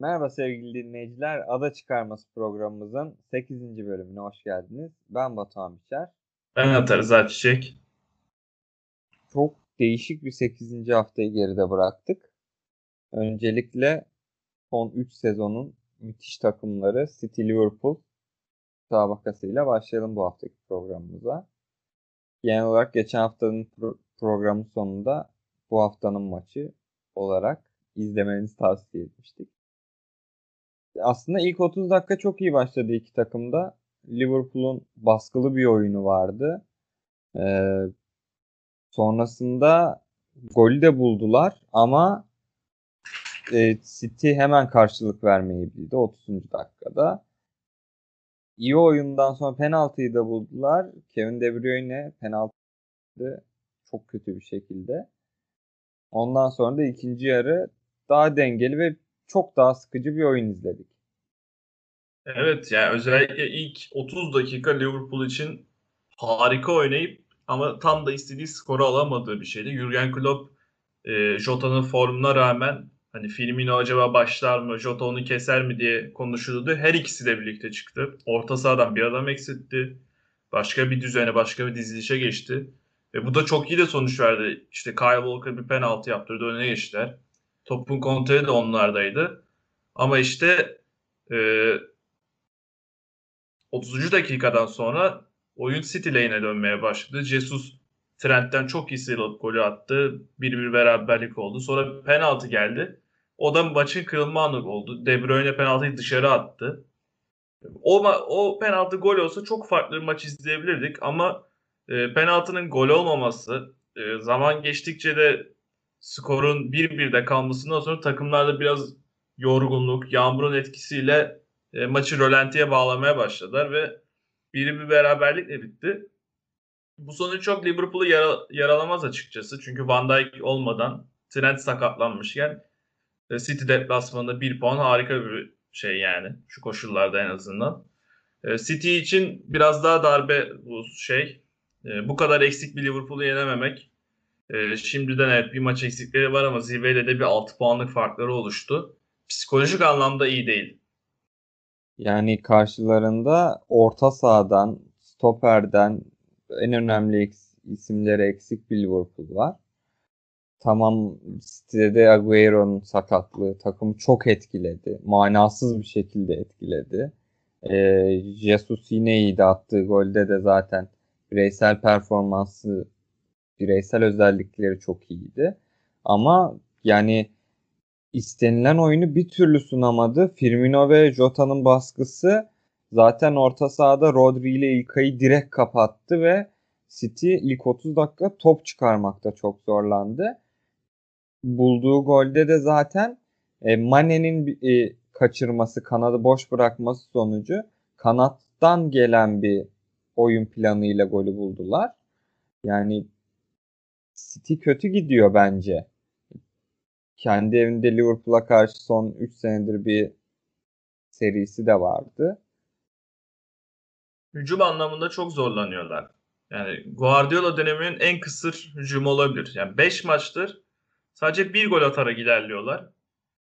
Merhaba sevgili dinleyiciler, Ada Çıkarması programımızın 8. bölümüne hoş geldiniz. Ben Batuhan Biçer. Ben Atarız Çiçek. Çok değişik bir 8. haftayı geride bıraktık. Öncelikle son 3 sezonun müthiş takımları City Liverpool müsabakasıyla başlayalım bu haftaki programımıza. Genel olarak geçen haftanın programın sonunda bu haftanın maçı olarak izlemenizi tavsiye etmiştik. Aslında ilk 30 dakika çok iyi başladı iki takımda. Liverpool'un baskılı bir oyunu vardı. Sonrasında golü de buldular ama City hemen karşılık vermeyi bildi 30. dakikada. İyi oyundan sonra penaltıyı da buldular. Kevin De Bruyne penaltıyı çok kötü bir şekilde. Ondan sonra da ikinci yarı daha dengeli ve çok daha sıkıcı bir oyun izledik. Evet, yani özellikle ilk 30 dakika Liverpool için harika oynayıp ama tam da istediği skoru alamadığı bir şeydi. Jürgen Klopp Jota'nın formuna rağmen hani Firmino acaba başlar mı, Jota onu keser mi diye konuşuldu. Her ikisi de birlikte çıktı. Orta sahadan bir adam eksiltti. Başka bir düzene, başka bir dizilişe geçti. Ve bu da çok iyi de sonuç verdi. İşte Kyle Walker bir penaltı yaptırdı, önüne geçtiler. Topun kontrolü de onlardaydı. Ama işte 30. dakikadan sonra oyun City lane'e dönmeye başladı. Jesus Trent'ten çok iyi sıyrılıp golü attı. 1-1 beraberlik oldu. Sonra penaltı geldi. O da maçın kırılma anı oldu. De Bruyne penaltıyı dışarı attı. O penaltı gol olsa çok farklı bir maç izleyebilirdik. Ama penaltının gol olmaması, zaman geçtikçe de skorun 1-1'de kalmasından sonra takımlarda biraz yorgunluk, yağmurun etkisiyle maçı rölantiye bağlamaya başladılar ve 1-1 beraberlikle bitti. Bu sonuç çok Liverpool'u yaralamaz açıkçası. Çünkü Van Dijk olmadan Trent sakatlanmışken City deplasmanında 1 puan harika bir şey yani. Şu koşullarda en azından. City için biraz daha darbe bu şey. Bu kadar eksik bir Liverpool'u yenememek. Şimdiden evet bir maç eksikleri var ama zirveyle de bir 6 puanlık farkları oluştu. Psikolojik anlamda iyi değil. Yani karşılarında orta sahadan, stoperden en önemli isimleri eksik bir Liverpool var. Tamam, City'de de Agüero'nun sakatlığı takımı çok etkiledi. Manasız bir şekilde etkiledi. Jesus yine iyiydi, attığı golde de zaten bireysel performansı, bireysel özellikleri çok iyiydi. Ama yani istenilen oyunu bir türlü sunamadı. Firmino ve Jota'nın baskısı zaten orta sahada Rodri ile İlkay'ı direkt kapattı ve City ilk 30 dakika top çıkarmakta çok zorlandı. Bulduğu golde de zaten Mane'nin kaçırması, kanadı boş bırakması sonucu kanattan gelen bir oyun planıyla golü buldular. Yani City kötü gidiyor bence. Kendi evinde Liverpool'a karşı son 3 senedir bir serisi de vardı. Hücum anlamında çok zorlanıyorlar. Yani Guardiola döneminin en kısır hücumu olabilir. Yani 5 maçtır sadece bir gol atarak ilerliyorlar.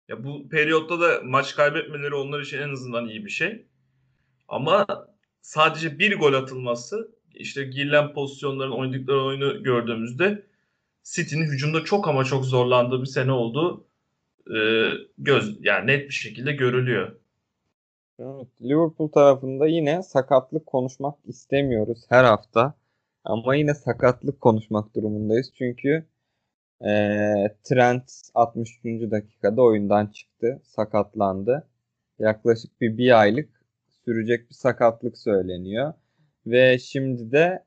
Ya bu periyotta da maç kaybetmeleri onlar için en azından iyi bir şey. Ama sadece bir gol atılması, işte girilen pozisyonların, oynadıkları oyunu gördüğümüzde City'nin hücumda çok ama çok zorlandığı bir sene olduğu yani net bir şekilde görülüyor. Evet, Liverpool tarafında yine sakatlık konuşmak istemiyoruz her hafta. Ama yine sakatlık konuşmak durumundayız. Çünkü Trent 63. dakikada oyundan çıktı. Sakatlandı. Yaklaşık bir aylık sürecek bir sakatlık söyleniyor. Ve şimdi de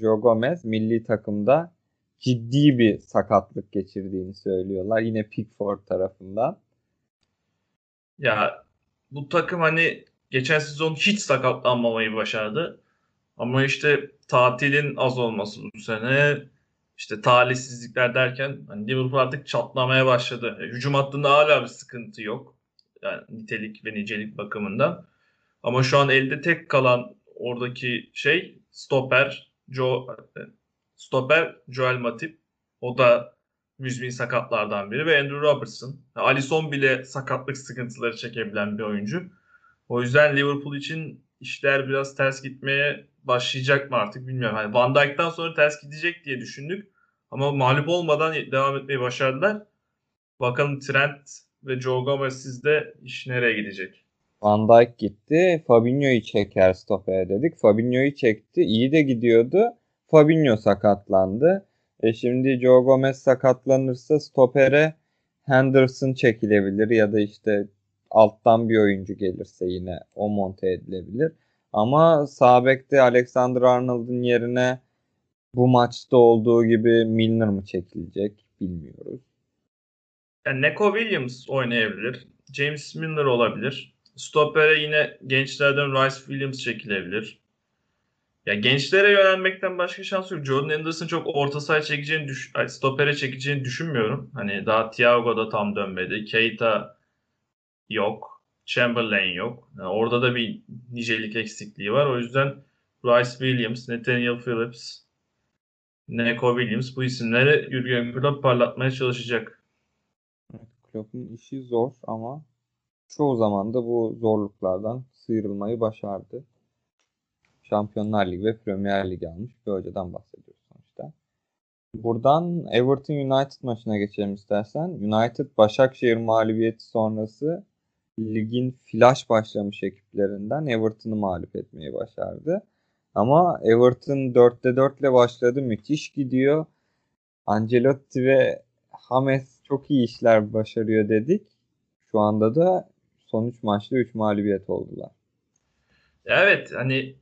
Joe Gomez milli takımda ciddi bir sakatlık geçirdiğini söylüyorlar. Yine Pickford tarafından. Ya bu takım hani geçen sezon hiç sakatlanmamayı başardı. Ama işte tatilin az olması bu sene, işte talihsizlikler derken hani Liverpool artık çatlamaya başladı. Hücum hattında hala bir sıkıntı yok. Yani nitelik ve nicelik bakımından. Ama şu an elde tek kalan oradaki şey stoper Joel Matip. O da müzmin sakatlardan biri ve Andrew Robertson. Alisson bile sakatlık sıkıntıları çekebilen bir oyuncu. O yüzden Liverpool için işler biraz ters gitmeye başlayacak mı artık bilmiyorum. Yani Van Dijk'tan sonra ters gidecek diye düşündük. Ama mağlup olmadan devam etmeyi başardılar. Bakalım Trent ve Joe Gomez sizde iş nereye gidecek? Van Dijk gitti. Fabinho'yu çeker stopere dedik. Fabinho'yu çekti. İyi de gidiyordu. Fabinho sakatlandı. Şimdi Joe Gomez sakatlanırsa stopere Henderson çekilebilir ya da işte alttan bir oyuncu gelirse yine o monte edilebilir. Ama sağ bekte Alexander Arnold'un yerine bu maçta olduğu gibi Milner mı çekilecek bilmiyoruz. Yani Neco Williams oynayabilir. James Milner olabilir. Stopper'e yine gençlerden Rhys Williams çekilebilir. Ya gençlere yönelmekten başka şans yok. Jordan Henderson çok orta sahaya çekeceğini, stopper'e çekeceğini düşünmüyorum. Hani daha Thiago da tam dönmedi. Keita yok. Chamberlain yok. Yani orada da bir nicelik eksikliği var. O yüzden Rhys Williams, Nathaniel Phillips, Neco Williams bu isimleri Jürgen Klopp parlatmaya çalışacak. Klopp'un işi zor ama çoğu zaman da bu zorluklardan sıyrılmayı başardı. Şampiyonlar Ligi ve Premier Ligi almış bir hocadan bahsediyoruz sonuçta. Buradan Everton United maçına geçelim istersen. United Başakşehir mağlubiyeti sonrası ligin flash başlamış ekiplerinden Everton'u mağlup etmeyi başardı. Ama Everton 4'te 4 ile başladı. Müthiş gidiyor. Ancelotti ve James çok iyi işler başarıyor dedik. Şu anda da son 3 maçta 3 mağlubiyet oldular. Evet hani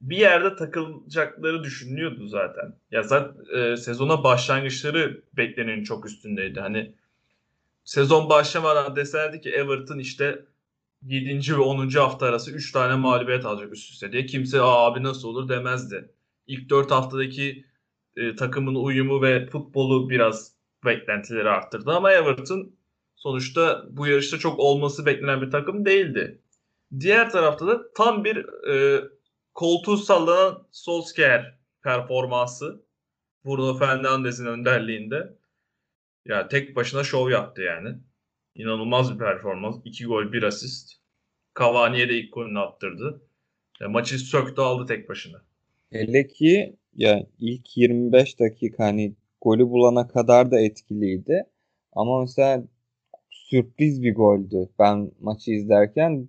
bir yerde takılacakları düşünülüyordu zaten. Ya zaten sezona başlangıçları beklenenin çok üstündeydi. Hani sezon başlamadan deserdi ki Everton işte 7. ve 10. hafta arası 3 tane mağlubiyet alacak üst üste diye. Kimse abi nasıl olur demezdi. İlk 4 haftadaki takımın uyumu ve futbolu biraz beklentileri arttırdı. Ama Everton sonuçta bu yarışta çok olması beklenen bir takım değildi. Diğer tarafta da tam bir koltuğu sallanan Solskjaer performansı. Bruno Fernandes'in önderliğinde. Ya tek başına şov yaptı yani. İnanılmaz bir performans. 2 gol, 1 asist. Cavani'ye de ilk golünü attırdı. Ya maçı söktü aldı tek başına. Hele ki yani ilk 25 dakika hani golü bulana kadar da etkiliydi. Ama mesela sürpriz bir goldü. Ben maçı izlerken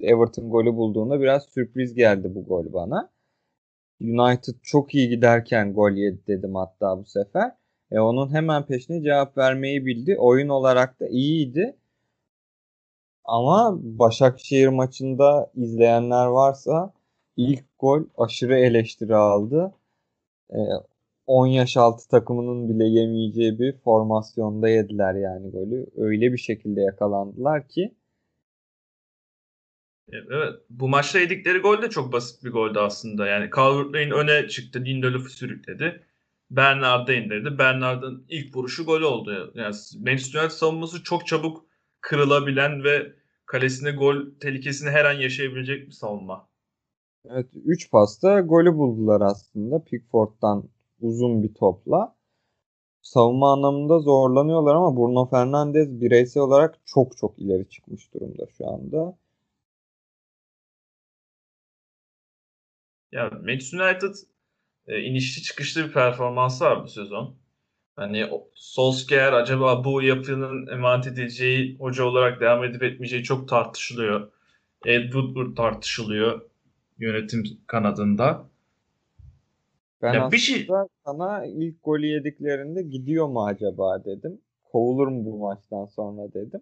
Everton golü bulduğunda biraz sürpriz geldi bu gol bana. United çok iyi giderken gol yedi dedim hatta bu sefer. Onun hemen peşine cevap vermeyi bildi. Oyun olarak da iyiydi. Ama Başakşehir maçında izleyenler varsa ilk gol aşırı eleştiri aldı. 10 yaş altı takımının bile yemeyeceği bir formasyonda yediler yani golü. Öyle bir şekilde yakalandılar ki. Evet, bu maçta yedikleri gol de çok basit bir goldü aslında. Yani Calvert-Lewin öne çıktı, Lindelof'u sürükledi. Bernard'a indirdi. Bernard'ın ilk vuruşu gol oldu. Yani Manchester United savunması çok çabuk kırılabilen ve kalesine gol tehlikesini her an yaşayabilecek bir savunma. Evet, 3 pasta golü buldular aslında Pickford'dan uzun bir topla. Savunma anlamında zorlanıyorlar ama Bruno Fernandes bireysel olarak çok çok ileri çıkmış durumda şu anda. Ya Manchester United inişli çıkışlı bir performansı var bu sezon. Hani Solskjaer acaba bu yapının emanet edileceği hoca olarak devam edip etmeyeceği çok tartışılıyor. Ed Woodward tartışılıyor yönetim kanadında. Ben ya aslında sana ilk golü yediklerinde gidiyor mu acaba dedim. Kovulur mu bu maçtan sonra dedim.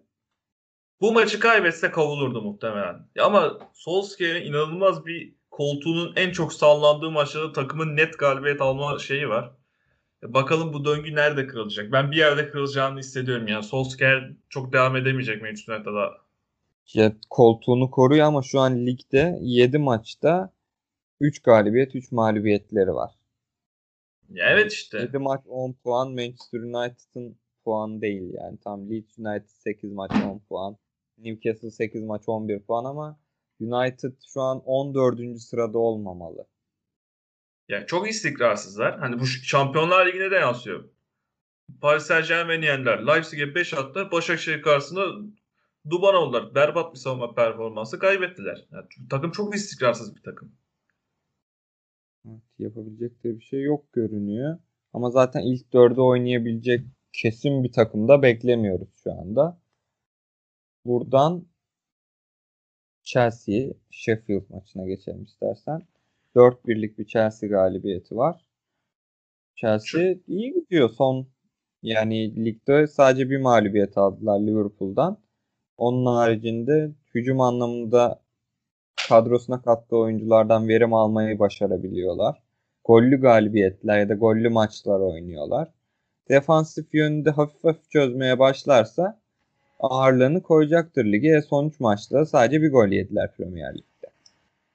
Bu maçı kaybetse kovulurdu muhtemelen. Ya ama Solskjaer'in inanılmaz bir koltuğunun en çok sallandığı maçlarda takımın net galibiyet alma şeyi var. Bakalım bu döngü nerede kırılacak? Ben bir yerde kırılacağını hissediyorum. Yani Solskjaer çok devam edemeyecek Manchester United'a. Ya, koltuğunu koruyor ama şu an ligde 7 maçta 3 galibiyet 3 mağlubiyetleri var. Ya evet işte. 7 maç 10 puan Manchester United'ın puanı değil yani. Tam Leeds United 8 maç 10 puan. Newcastle 8 maç 11 puan ama United şu an 14. sırada olmamalı. Ya çok istikrarsızlar. Hani bu Şampiyonlar Ligi'ne de yansıyor. Paris Saint-Germain'i yendiler. Leipzig'e 5 attılar. Başakşehir karşısında duban oldular. Berbat bir savunma performansı kaybettiler. Yani takım çok istikrarsız bir takım. Evet, yapabilecek de bir şey yok görünüyor. Ama zaten ilk dörde oynayabilecek kesin bir takımda beklemiyoruz şu anda. Buradan Chelsea, Sheffield maçına geçelim istersen. 4-1'lik bir Chelsea galibiyeti var. Chelsea iyi gidiyor son. Yani ligde sadece bir mağlubiyet aldılar Liverpool'dan. Onun haricinde hücum anlamında kadrosuna kattığı oyunculardan verim almayı başarabiliyorlar. Gollü galibiyetler ya da gollü maçlar oynuyorlar. Defansif yönünde hafif hafif çözmeye başlarsa ağırlığını koyacaktır lige. Sonuç maçta sadece bir gol yediler Premier Lig'de.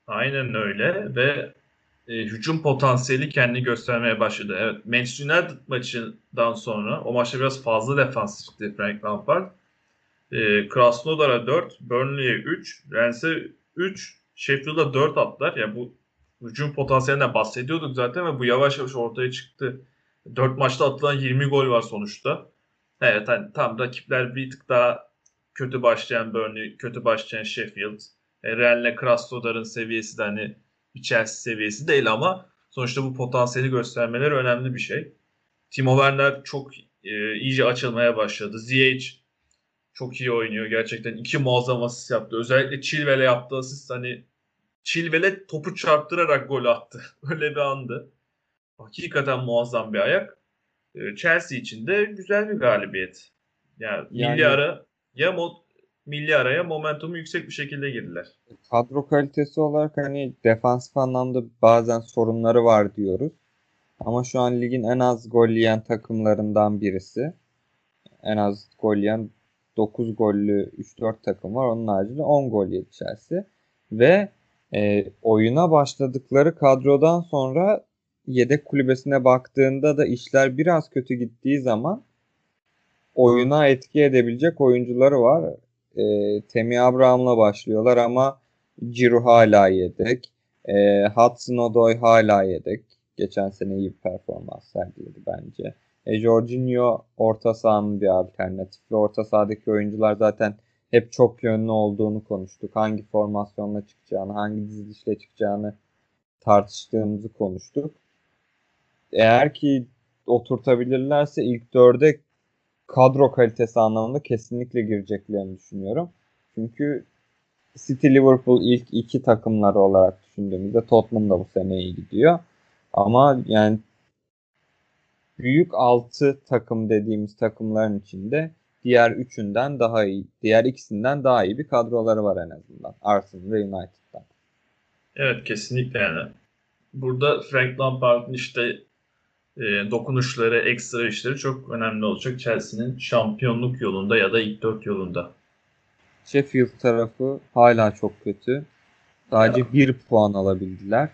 Aynen öyle ve hücum potansiyeli kendini göstermeye başladı. Evet, Manchester United maçından sonra o maçta biraz fazla defansifti Frank Lampard. Krasnodar'a 4, Burnley'e 3, Rennes'e 3, Sheffield'a 4 attılar. Yani bu hücum potansiyelinden bahsediyorduk zaten ve bu yavaş yavaş ortaya çıktı. 4 maçta atılan 20 gol var sonuçta. Evet, hani tam rakipler bir tık daha kötü başlayan Burnley, kötü başlayan Sheffield. Rennes'le Krasnodar'ın seviyesi de hani bir Chelsea seviyesi değil ama sonuçta bu potansiyeli göstermeleri önemli bir şey. Timo Werner çok iyice açılmaya başladı. Ziyech çok iyi oynuyor gerçekten. 2 muazzam asist yaptı. Özellikle Chilwell'e yaptığı asist, hani Chilwell'e topu çarptırarak gol attı. Öyle bir andı. Hakikaten muazzam bir ayak. Chelsea için de güzel bir galibiyet. Yani milli araya momentumu yüksek bir şekilde girdiler. Kadro kalitesi olarak hani defansif anlamda bazen sorunları var diyoruz. Ama şu an ligin en az gol yiyen takımlarından birisi. En az gol yiyen 9 gollü 3-4 takım var. Onun haricinde 10 gol yedi Chelsea. Ve oyuna başladıkları kadrodan sonra yedek kulübesine baktığında da işler biraz kötü gittiği zaman oyuna etki edebilecek oyuncuları var. Temi Abraham'la başlıyorlar ama Giroud hala yedek. Hudson-Odoi hala yedek. Geçen sene iyi bir performans sergiledi bence. Jorginho orta sahanın bir alternatifi. Orta sahadaki oyuncular zaten hep çok yönlü olduğunu konuştuk. Hangi formasyonla çıkacağını, hangi dizilişle çıkacağını tartıştığımızı konuştuk. Eğer ki oturtabilirlerse ilk dörde kadro kalitesi anlamında kesinlikle gireceklerini düşünüyorum. Çünkü City, Liverpool ilk iki takımları olarak düşündüğümüzde Tottenham da bu sene iyi gidiyor. Ama yani büyük altı takım dediğimiz takımların içinde diğer ikisinden daha iyi bir kadroları var en azından. Arsenal ve United'dan. Evet, kesinlikle yani. Burada Frank Lampard'ın işte dokunuşları, ekstra işleri çok önemli olacak Chelsea'nin şampiyonluk yolunda ya da ilk 4 yolunda. Sheffield tarafı hala çok kötü. Sadece 1 puan alabildiler.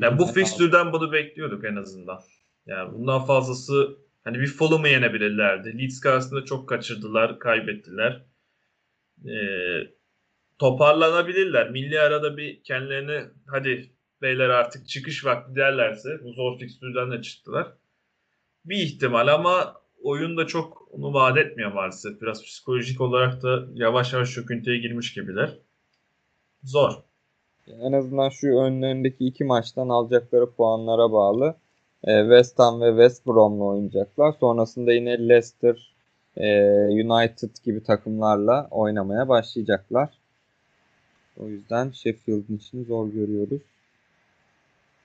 Yani bu fikstürden bunu bekliyorduk en azından. Yani bundan fazlası hani bir Fulham'ı yenebilirlerdi. Leeds karşısında çok kaçırdılar, kaybettiler. Toparlanabilirler. Milli arada bir kendilerini hadi beyler artık çıkış vakti derlerse, bu zor fikstürden de çıktılar. Bir ihtimal ama oyun da çok onu vaat etmiyor maalesef. Biraz psikolojik olarak da yavaş yavaş çöküntüye girmiş gibiler. Zor. En azından şu önlerindeki iki maçtan alacakları puanlara bağlı. West Ham ve West Brom'la oynayacaklar. Sonrasında yine Leicester, United gibi takımlarla oynamaya başlayacaklar. O yüzden Sheffield'in işini zor görüyoruz.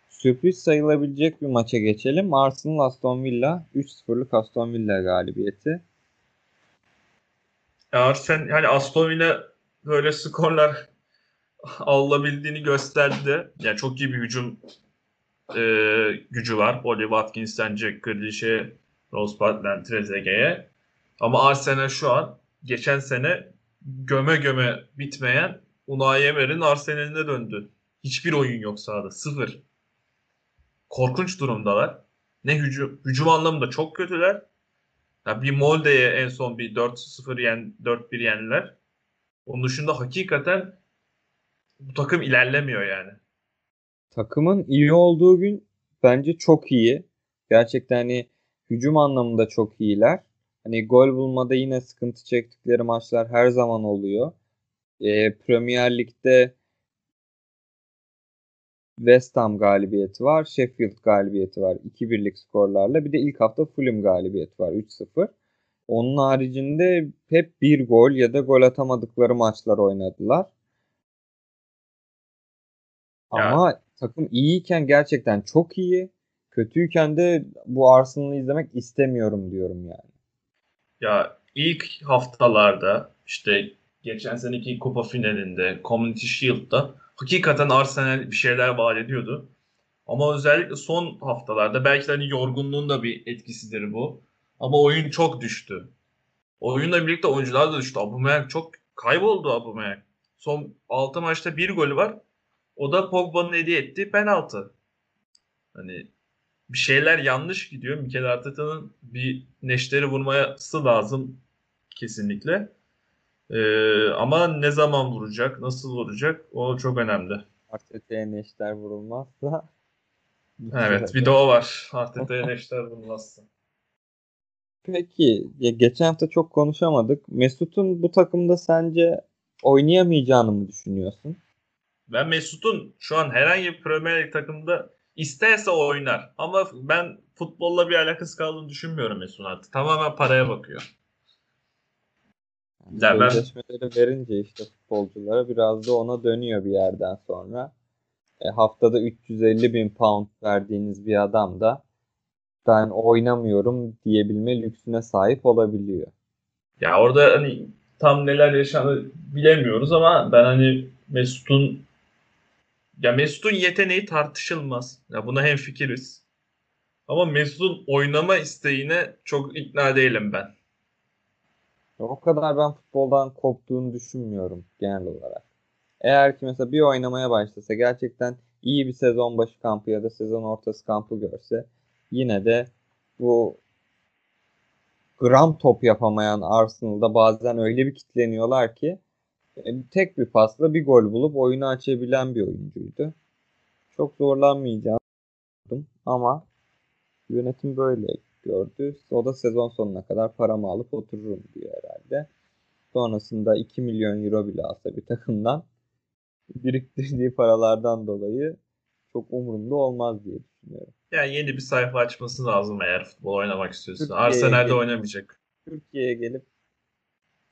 Sürpriz sayılabilecek bir maça geçelim. Arsenal Aston Villa, 3-0'lık Aston Villa galibiyeti. Arsenal, yani Aston Villa böyle skorlar alabildiğini gösterdi. Yani çok iyi bir hücum gücü var. Oli Watkins'ten Jack Grealish'e, Rose Bartle'den Trezeguet'e. Ama Arsenal şu an geçen sene göme bitmeyen Unai Emery'nin Arsenal'ine döndü. Hiçbir oyun yok sahada. 0. Korkunç durumdalar. Hücum anlamında çok kötüler. Ya bir Molde'ye en son bir 4-1 yendiler. Onun dışında hakikaten bu takım ilerlemiyor yani. Takımın iyi olduğu gün bence çok iyi. Gerçekten hani Hücum anlamında çok iyiler. Hani gol bulmada yine sıkıntı çektikleri maçlar her zaman oluyor. Premier Lig'de West Ham galibiyeti var. Sheffield galibiyeti var. 2-1'lik skorlarla. Bir de ilk hafta Fulham galibiyeti var. 3-0. Onun haricinde hep bir gol ya da gol atamadıkları maçlar oynadılar. Ama ya, takım iyiyken gerçekten çok iyi. Kötüyken de bu Arsenal'ı izlemek istemiyorum diyorum yani. Ya ilk haftalarda işte geçen seneki kupa finalinde, Community Shield'da hakikaten Arsenal bir şeyler vaat ediyordu. Ama özellikle son haftalarda belki de hani yorgunluğun da bir etkisidir bu. Ama oyun çok düştü. Oyunla birlikte oyuncular da düştü. Aubameyang çok kayboldu Aubameyang. Son 6 maçta bir golü var. O da Pogba'nın hediye ettiği penaltı. Hani bir şeyler yanlış gidiyor. Mikel Arteta'nın bir neşteri vurması lazım kesinlikle. Ama ne zaman vuracak, nasıl vuracak o çok önemli. Arteta'ya neşter vurulmazsa. Evet, bir de o var. Arteta'ya neşter vurulmazsa. Peki, geçen hafta çok konuşamadık. Mesut'un bu takımda sence oynayamayacağını mı düşünüyorsun? Ben Mesut'un şu an herhangi bir Premier Lig takımda isterse oynar. Ama ben futbolla bir alakası kaldığını düşünmüyorum Mesut'un artık. Tamamen paraya bakıyor. Yani sözleşmeleri verince işte futbolculara biraz da ona dönüyor bir yerden sonra. Haftada 350.000 pound verdiğiniz bir adam da ben oynamıyorum diyebilme lüksüne sahip olabiliyor. Ya orada hani tam neler yaşandı bilemiyoruz ama ben hani Mesut'un yeteneği tartışılmaz. Ya buna hemfikiriz. Ama Mesut'un oynama isteğine çok ikna değilim ben. O kadar ben futboldan koptuğunu düşünmüyorum genel olarak. Eğer ki mesela bir oynamaya başlasa, gerçekten iyi bir sezon başı kampı ya da sezon ortası kampı görse, yine de bu gram top yapamayan Arsenal'da bazen öyle bir kitleniyorlar ki tek bir pasla bir gol bulup oyunu açabilen bir oyuncuydu. Çok zorlanmayacağım ama yönetim böyle gördü. O da sezon sonuna kadar paramı alıp otururum diyor herhalde. Sonrasında 2 milyon euro bile alsa bir takımdan, biriktirdiği paralardan dolayı çok umurumda olmaz diye düşünüyorum. Yani yeni bir sayfa açması lazım eğer futbol oynamak istiyorsa. Arsenal'de oynamayacak. Türkiye'ye gelip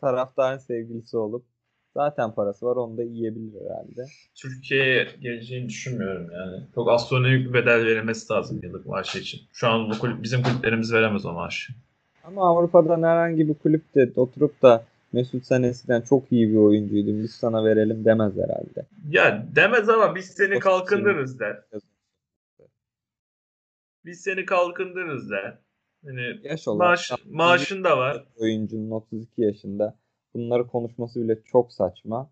taraftarın sevgilisi olup, zaten parası var, onu da yiyebilir herhalde. Türkiye'ye geleceğini düşünmüyorum yani. Çok astronomik bir bedel verilmesi lazım yıllık maaşı için. Şu an bu kulüp, bizim kulüplerimiz veremez o maaşı. Ama Avrupa'dan herhangi bir kulüp de oturup da Mesut sen eskiden çok iyi bir oyuncuydun, biz sana verelim demez herhalde. Ya demez ama biz seni kalkındırırız der. Biz seni kalkındırırız der. Yani yaş olarak, maaşın da var. Oyuncunun 32 yaşında. Bunları konuşması bile çok saçma.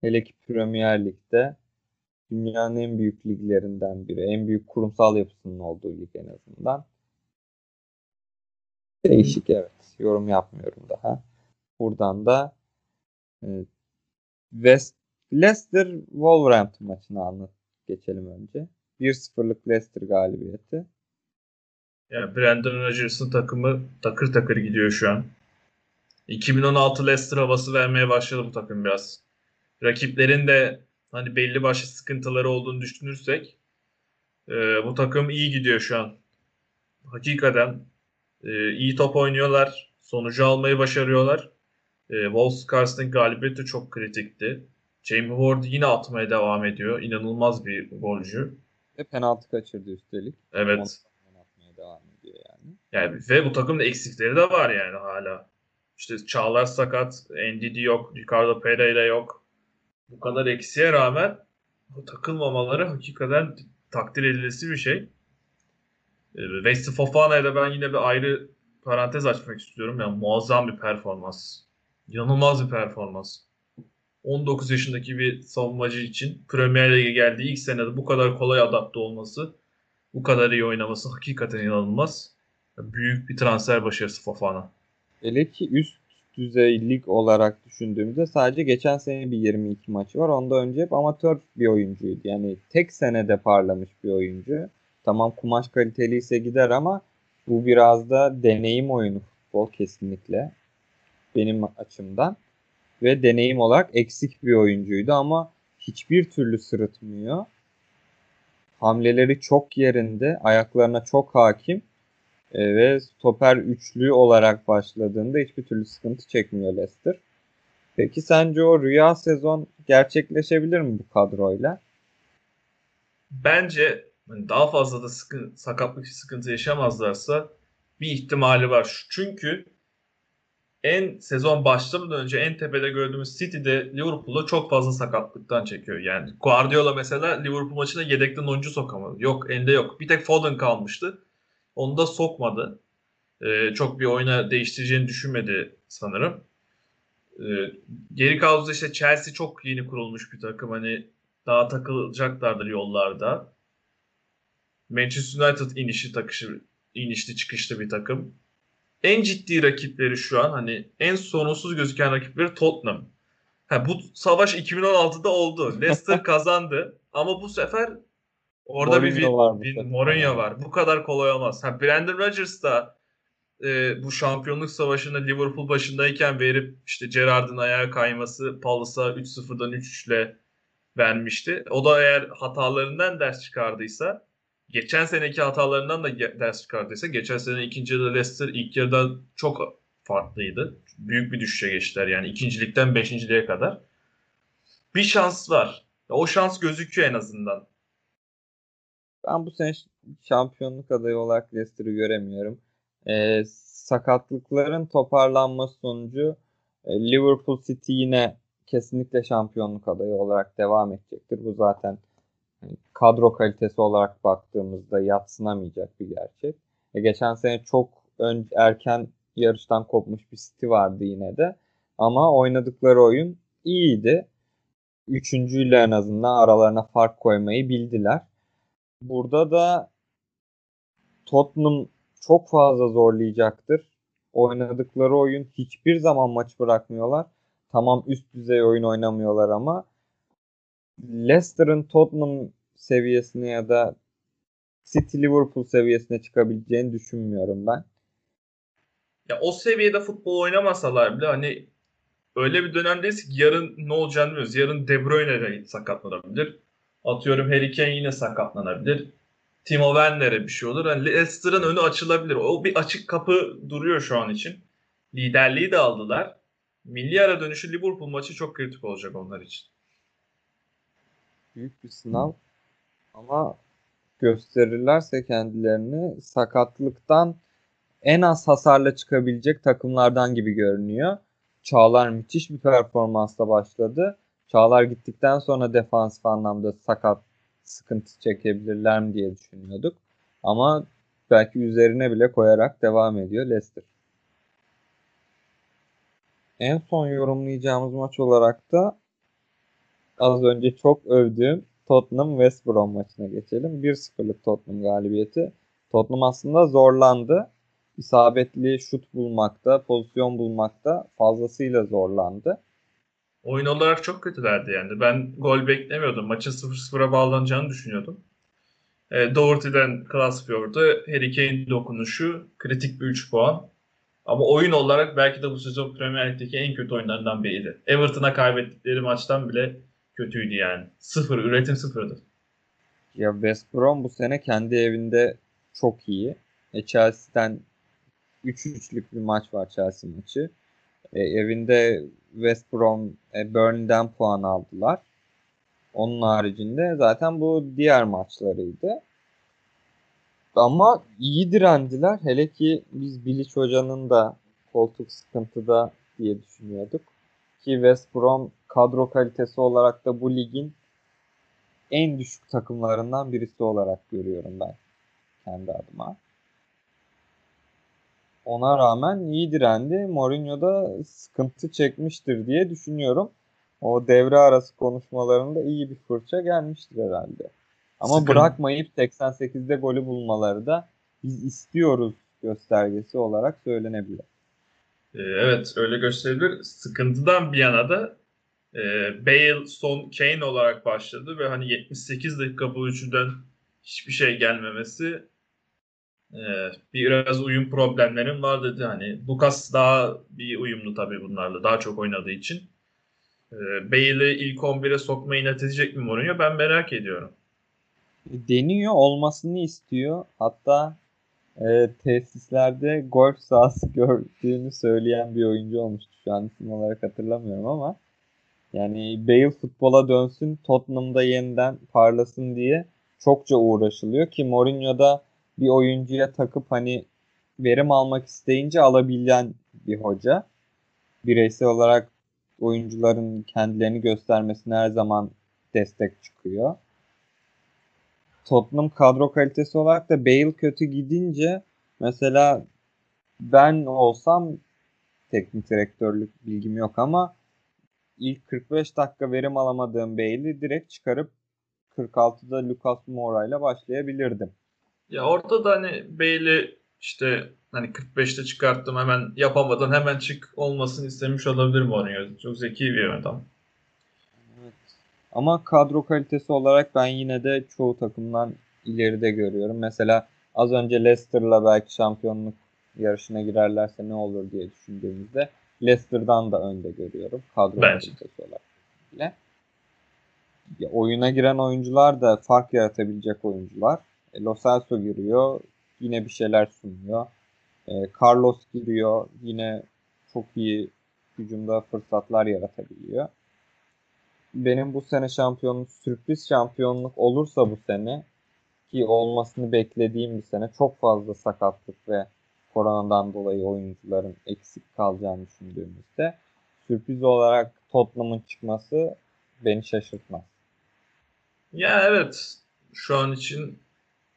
Hele ki Premier Lig'de, dünyanın en büyük liglerinden biri. En büyük kurumsal yapısının olduğu lig en azından. Değişik, evet. Yorum yapmıyorum daha. Buradan da Leicester-Wolverhampton maçını geçelim önce. 1-0'lık Leicester galibiyeti. Ya Brendan Rodgers'ın takımı takır takır gidiyor şu an. 2016 Leicester havası vermeye başladı bu takım biraz. Rakiplerin de hani belli başlı sıkıntıları olduğunu düşünürsek bu takım iyi gidiyor şu an. Hakikaten iyi top oynuyorlar. Sonucu almayı başarıyorlar. Wolves karşısındaki galibiyeti çok kritikti. Jamie Ward yine atmaya devam ediyor. İnanılmaz bir golcü. Ve penaltı kaçırdı üstelik. Evet. Atmaya devam ediyor yani. Yani ve bu takımın eksikleri de var yani hala. İşte Çağlar sakat, Ndidi yok, Ricardo Pereira yok. Bu kadar eksiğe rağmen bu takılmamaları hakikaten takdir edilesi bir şey. Wesley Fofana'ya da ben yine bir ayrı parantez açmak istiyorum. Yani muazzam bir performans. İnanılmaz bir performans. 19 yaşındaki bir savunmacı için Premier Lig'e geldiği ilk senede bu kadar kolay adapte olması, bu kadar iyi oynaması hakikaten inanılmaz. Büyük bir transfer başarısı Fofana. Hele ki üst düzey lig olarak düşündüğümüzde sadece geçen sene bir 22 maçı var. Onda önce hep amatör bir oyuncuydu. Yani tek senede parlamış bir oyuncu. Tamam, kumaş kaliteliyse gider ama Bu biraz da deneyim oyunu futbol kesinlikle benim açımdan. Ve deneyim olarak eksik bir oyuncuydu ama hiçbir türlü sırıtmıyor. Hamleleri çok yerinde, ayaklarına çok hakim ve stoper üçlü olarak başladığında hiçbir türlü sıkıntı çekmiyor Leicester. Peki sence o rüya sezon gerçekleşebilir mi bu kadroyla? Bence daha fazla da sakatlık sıkıntı yaşamazlarsa bir ihtimali var. Çünkü en sezon başlamadan önce en tepede gördüğümüz City'de Liverpool'a çok fazla sakatlıktan çekiyor. Yani Guardiola mesela Liverpool maçına yedekten oyuncu sokamadı. Yok, elde yok. Bir tek Foden kalmıştı. Onu da sokmadı. Çok bir oyuna değiştireceğini düşünmedi sanırım. Geri kaldı işte Chelsea çok yeni kurulmuş bir takım. Hani daha takılacaklardır yollarda. Manchester United inişli çıkışlı bir takım. En ciddi rakipleri şu an hani en sorunsuz gözüken rakipleri Tottenham. Bu savaş 2016'da oldu. Leicester kazandı ama bu sefer orada bir Mourinho var. Bu kadar kolay olmaz. Brendan Rodgers da bu şampiyonluk savaşında Liverpool başındayken verip işte Gerrard'ın ayağa kayması Palace'a 3-0'dan 3-3'le vermişti. O da eğer hatalarından ders çıkardıysa, geçen seneki hatalarından da ders çıkardıysa, geçen sene ikinci yarıda Leicester ilk yarıdan çok farklıydı. Büyük bir düşüşe geçtiler yani ikincilikten beşinciliğe kadar. Bir şans var. O şans gözüküyor en azından. Ben bu sene şampiyonluk adayı olarak Leicester'ı göremiyorum. Sakatlıkların toparlanması sonucu Liverpool City yine kesinlikle şampiyonluk adayı olarak devam edecektir. Bu zaten kadro kalitesi olarak baktığımızda yadsınamayacak bir gerçek. Geçen sene çok erken yarıştan kopmuş bir City vardı yine de. Ama oynadıkları oyun iyiydi. Üçüncüyle en azından aralarına fark koymayı bildiler. Burada da Tottenham çok fazla zorlayacaktır. Oynadıkları oyun, hiçbir zaman maç bırakmıyorlar. Tamam, üst düzey oyun oynamıyorlar ama Leicester'ın Tottenham seviyesine ya da City Liverpool seviyesine çıkabileceğini düşünmüyorum ben. Ya o seviyede futbol oynamasalar bile hani öyle bir dönemdeyiz ki yarın ne olacağını bilmiyoruz. Yarın De Bruyne'ye sakatlanabilir. Atıyorum Harry Kane yine sakatlanabilir. Timo Werner'e bir şey olur. Yani Leicester'ın önü açılabilir. O bir açık kapı duruyor şu an için. Liderliği de aldılar. Milli ara dönüşü Liverpool maçı çok kritik olacak onlar için. Büyük bir sınav ama gösterirlerse kendilerini sakatlıktan en az hasarla çıkabilecek takımlardan gibi görünüyor. Çağlar müthiş bir performansla başladı. Çağlar gittikten sonra defansif anlamda sıkıntı çekebilirler mi diye düşünüyorduk. Ama belki üzerine bile koyarak devam ediyor Leicester. En son yorumlayacağımız maç olarak da az önce çok övdüğüm Tottenham West Brom maçına geçelim. 1-0'lık Tottenham galibiyeti. Tottenham aslında zorlandı. İsabetli şut bulmakta, pozisyon bulmakta fazlasıyla zorlandı. Oyun olarak çok kötülerdi yani. Ben gol beklemiyordum. Maçın 0-0'a bağlanacağını düşünüyordum. Doherty'den klas bir orta. Harry Kane dokunuşu. Kritik bir 3 puan. Ama oyun olarak belki de bu sezon Premier Lig'deki en kötü oyunlarından biriydi. Everton'a kaybettikleri maçtan bile kötüydü yani. Üretim sıfırdı. Ya West Brom bu sene kendi evinde çok iyi. Chelsea'den 3-3'lük bir maç var, Chelsea maçı. Evinde West Brom Burnley'den puan aldılar. Onun haricinde zaten bu diğer maçlarıydı. Ama iyi direndiler. Hele ki biz Bilic Hoca'nın da koltuk sıkıntıda diye düşünüyorduk. Ki West Brom kadro kalitesi olarak da bu ligin en düşük takımlarından birisi olarak görüyorum ben kendi adıma. Ona rağmen iyi direndi. Mourinho da sıkıntı çekmiştir diye düşünüyorum. O devre arası konuşmalarında iyi bir fırça gelmiştir herhalde. Ama bırakmayıp 88'de golü bulmaları da biz istiyoruz göstergesi olarak söylenebilir. Evet, öyle gösterilir. Sıkıntıdan bir yana da Bale, Son, Kane olarak başladı ve hani 78 dakika bu üçünden hiçbir şey gelmemesi Biraz uyum problemlerim var dedi. Hani Lucas daha bir uyumlu tabii bunlarla. Daha çok oynadığı için. Bale'i ilk 11'e sokmayı netecek mi Mourinho? Ben merak ediyorum. Deniyor, olmasını istiyor. Hatta tesislerde golf sahası gördüğünü söyleyen bir oyuncu olmuştu. Şu an isim olarak hatırlamıyorum ama yani Bale futbola dönsün, Tottenham'da yeniden parlasın diye çokça uğraşılıyor ki Mourinho'da bir oyuncuya takıp hani verim almak isteyince alabilen bir hoca. Bireysel olarak oyuncuların kendilerini göstermesine her zaman destek çıkıyor. Tottenham kadro kalitesi olarak da Bale kötü gidince mesela ben olsam, teknik direktörlük bilgim yok ama ilk 45 dakika verim alamadığım Bale'i direkt çıkarıp 46'da Lucas Moura'yla başlayabilirdim. Ya orada da hani Bale'i işte hani 45'te çıkarttım, hemen yapamadan hemen çık olmasını istemiş olabilir Mourinho. Çok zeki bir adam. Evet. Ama kadro kalitesi olarak ben yine de çoğu takımdan ileride görüyorum. Mesela az önce Leicester'la belki şampiyonluk yarışına girerlerse ne olur diye düşündüğümüzde Leicester'dan da önde görüyorum kadro kalitesi olarak. Ya oyuna giren oyuncular da fark yaratabilecek oyuncular. Lo Celso giriyor, yine bir şeyler sunuyor. Carlos giriyor, yine çok iyi hücumda fırsatlar yaratabiliyor. Benim bu sene şampiyonluk, sürpriz şampiyonluk olursa bu sene, ki olmasını beklediğim bir sene, çok fazla sakatlık ve koronadan dolayı oyuncuların eksik kalacağını düşündüğümüzde sürpriz olarak Tottenham'ın çıkması beni şaşırtmaz. Ya evet, şu an için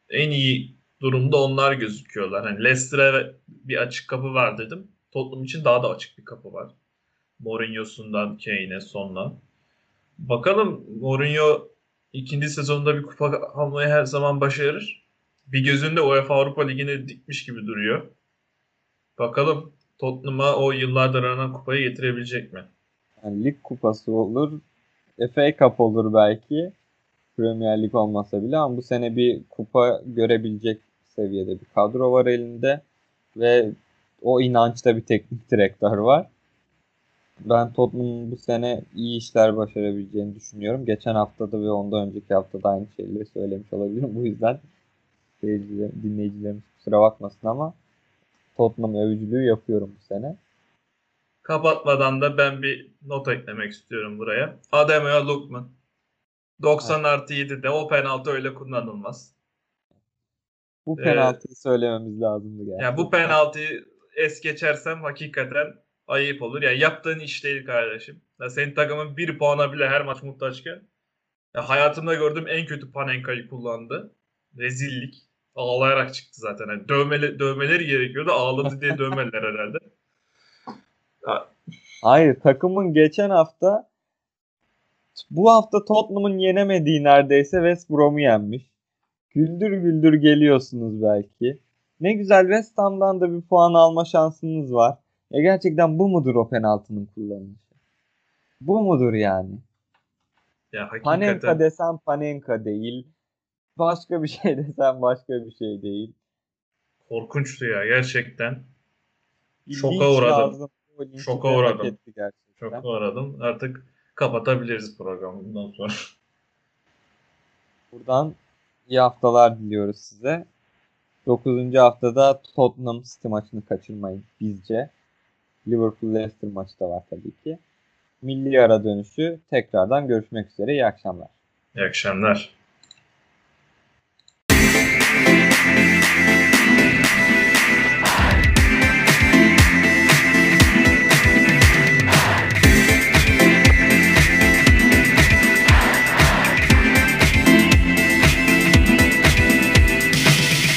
en iyi durumda onlar gözüküyorlar. Hani Leicester'e bir açık kapı var dedim. Tottenham için daha da açık bir kapı var. Mourinho'sundan Kane'e sonuna. Bakalım, Mourinho ikinci sezonda bir kupa almayı her zaman başarır. Bir gözünde UEFA Avrupa Ligi'ne dikmiş gibi duruyor. Bakalım Tottenham'a o yıllardır aranan kupayı getirebilecek mi? Yani lig kupası olur, FA Cup olur belki. Premier Lig olmasa bile ama bu sene bir kupa görebilecek seviyede bir kadro var elinde ve o inançta bir teknik direktör var. Ben Tottenham'ın bu sene iyi işler başarabileceğini düşünüyorum. Geçen haftada ve ondan önceki haftada aynı şeyleri söylemiş olabilirim. Bu yüzden dinleyicilerimiz kusura bakmasın ama Tottenham övücülüğü yapıyorum bu sene. Kapatmadan da ben bir not eklemek istiyorum buraya. Ademola Lookman. 90+7'de o penaltı öyle kullanılmaz. Bu penaltıyı söylememiz lazımdı gerçekten. Yani bu penaltıyı es geçersem hakikaten ayıp olur. Yani yaptığın iş değil kardeşim. Ya senin takımın bir puana bile her maç muhtaçken. Ya hayatımda gördüğüm en kötü Panenka'yı kullandı. Rezillik. Ağlayarak çıktı zaten. Yani dövmeleri gerekiyordu. Ağladı diye dövmeler herhalde. Ya. Hayır, takımın geçen hafta, bu hafta Tottenham'ın yenemediği neredeyse West Brom'u yenmiş. Güldür güldür geliyorsunuz belki. Ne güzel, West Ham'dan da bir puan alma şansınız var. Ya gerçekten bu mudur o penaltının kullanışı? Bu mudur yani? Ya hakikaten. Panenka desem Panenka değil. Başka bir şey desem başka bir şey değil. Korkunçtu ya gerçekten. Şoka uğradım. Şoka uğradım. Artık kapatabiliriz programı bundan sonra. Buradan iyi haftalar diliyoruz size. 9. haftada Tottenham City maçını kaçırmayın bizce. Liverpool-Leicester maçı da var tabii ki. Milli ara dönüşü tekrardan görüşmek üzere. İyi akşamlar. İyi akşamlar.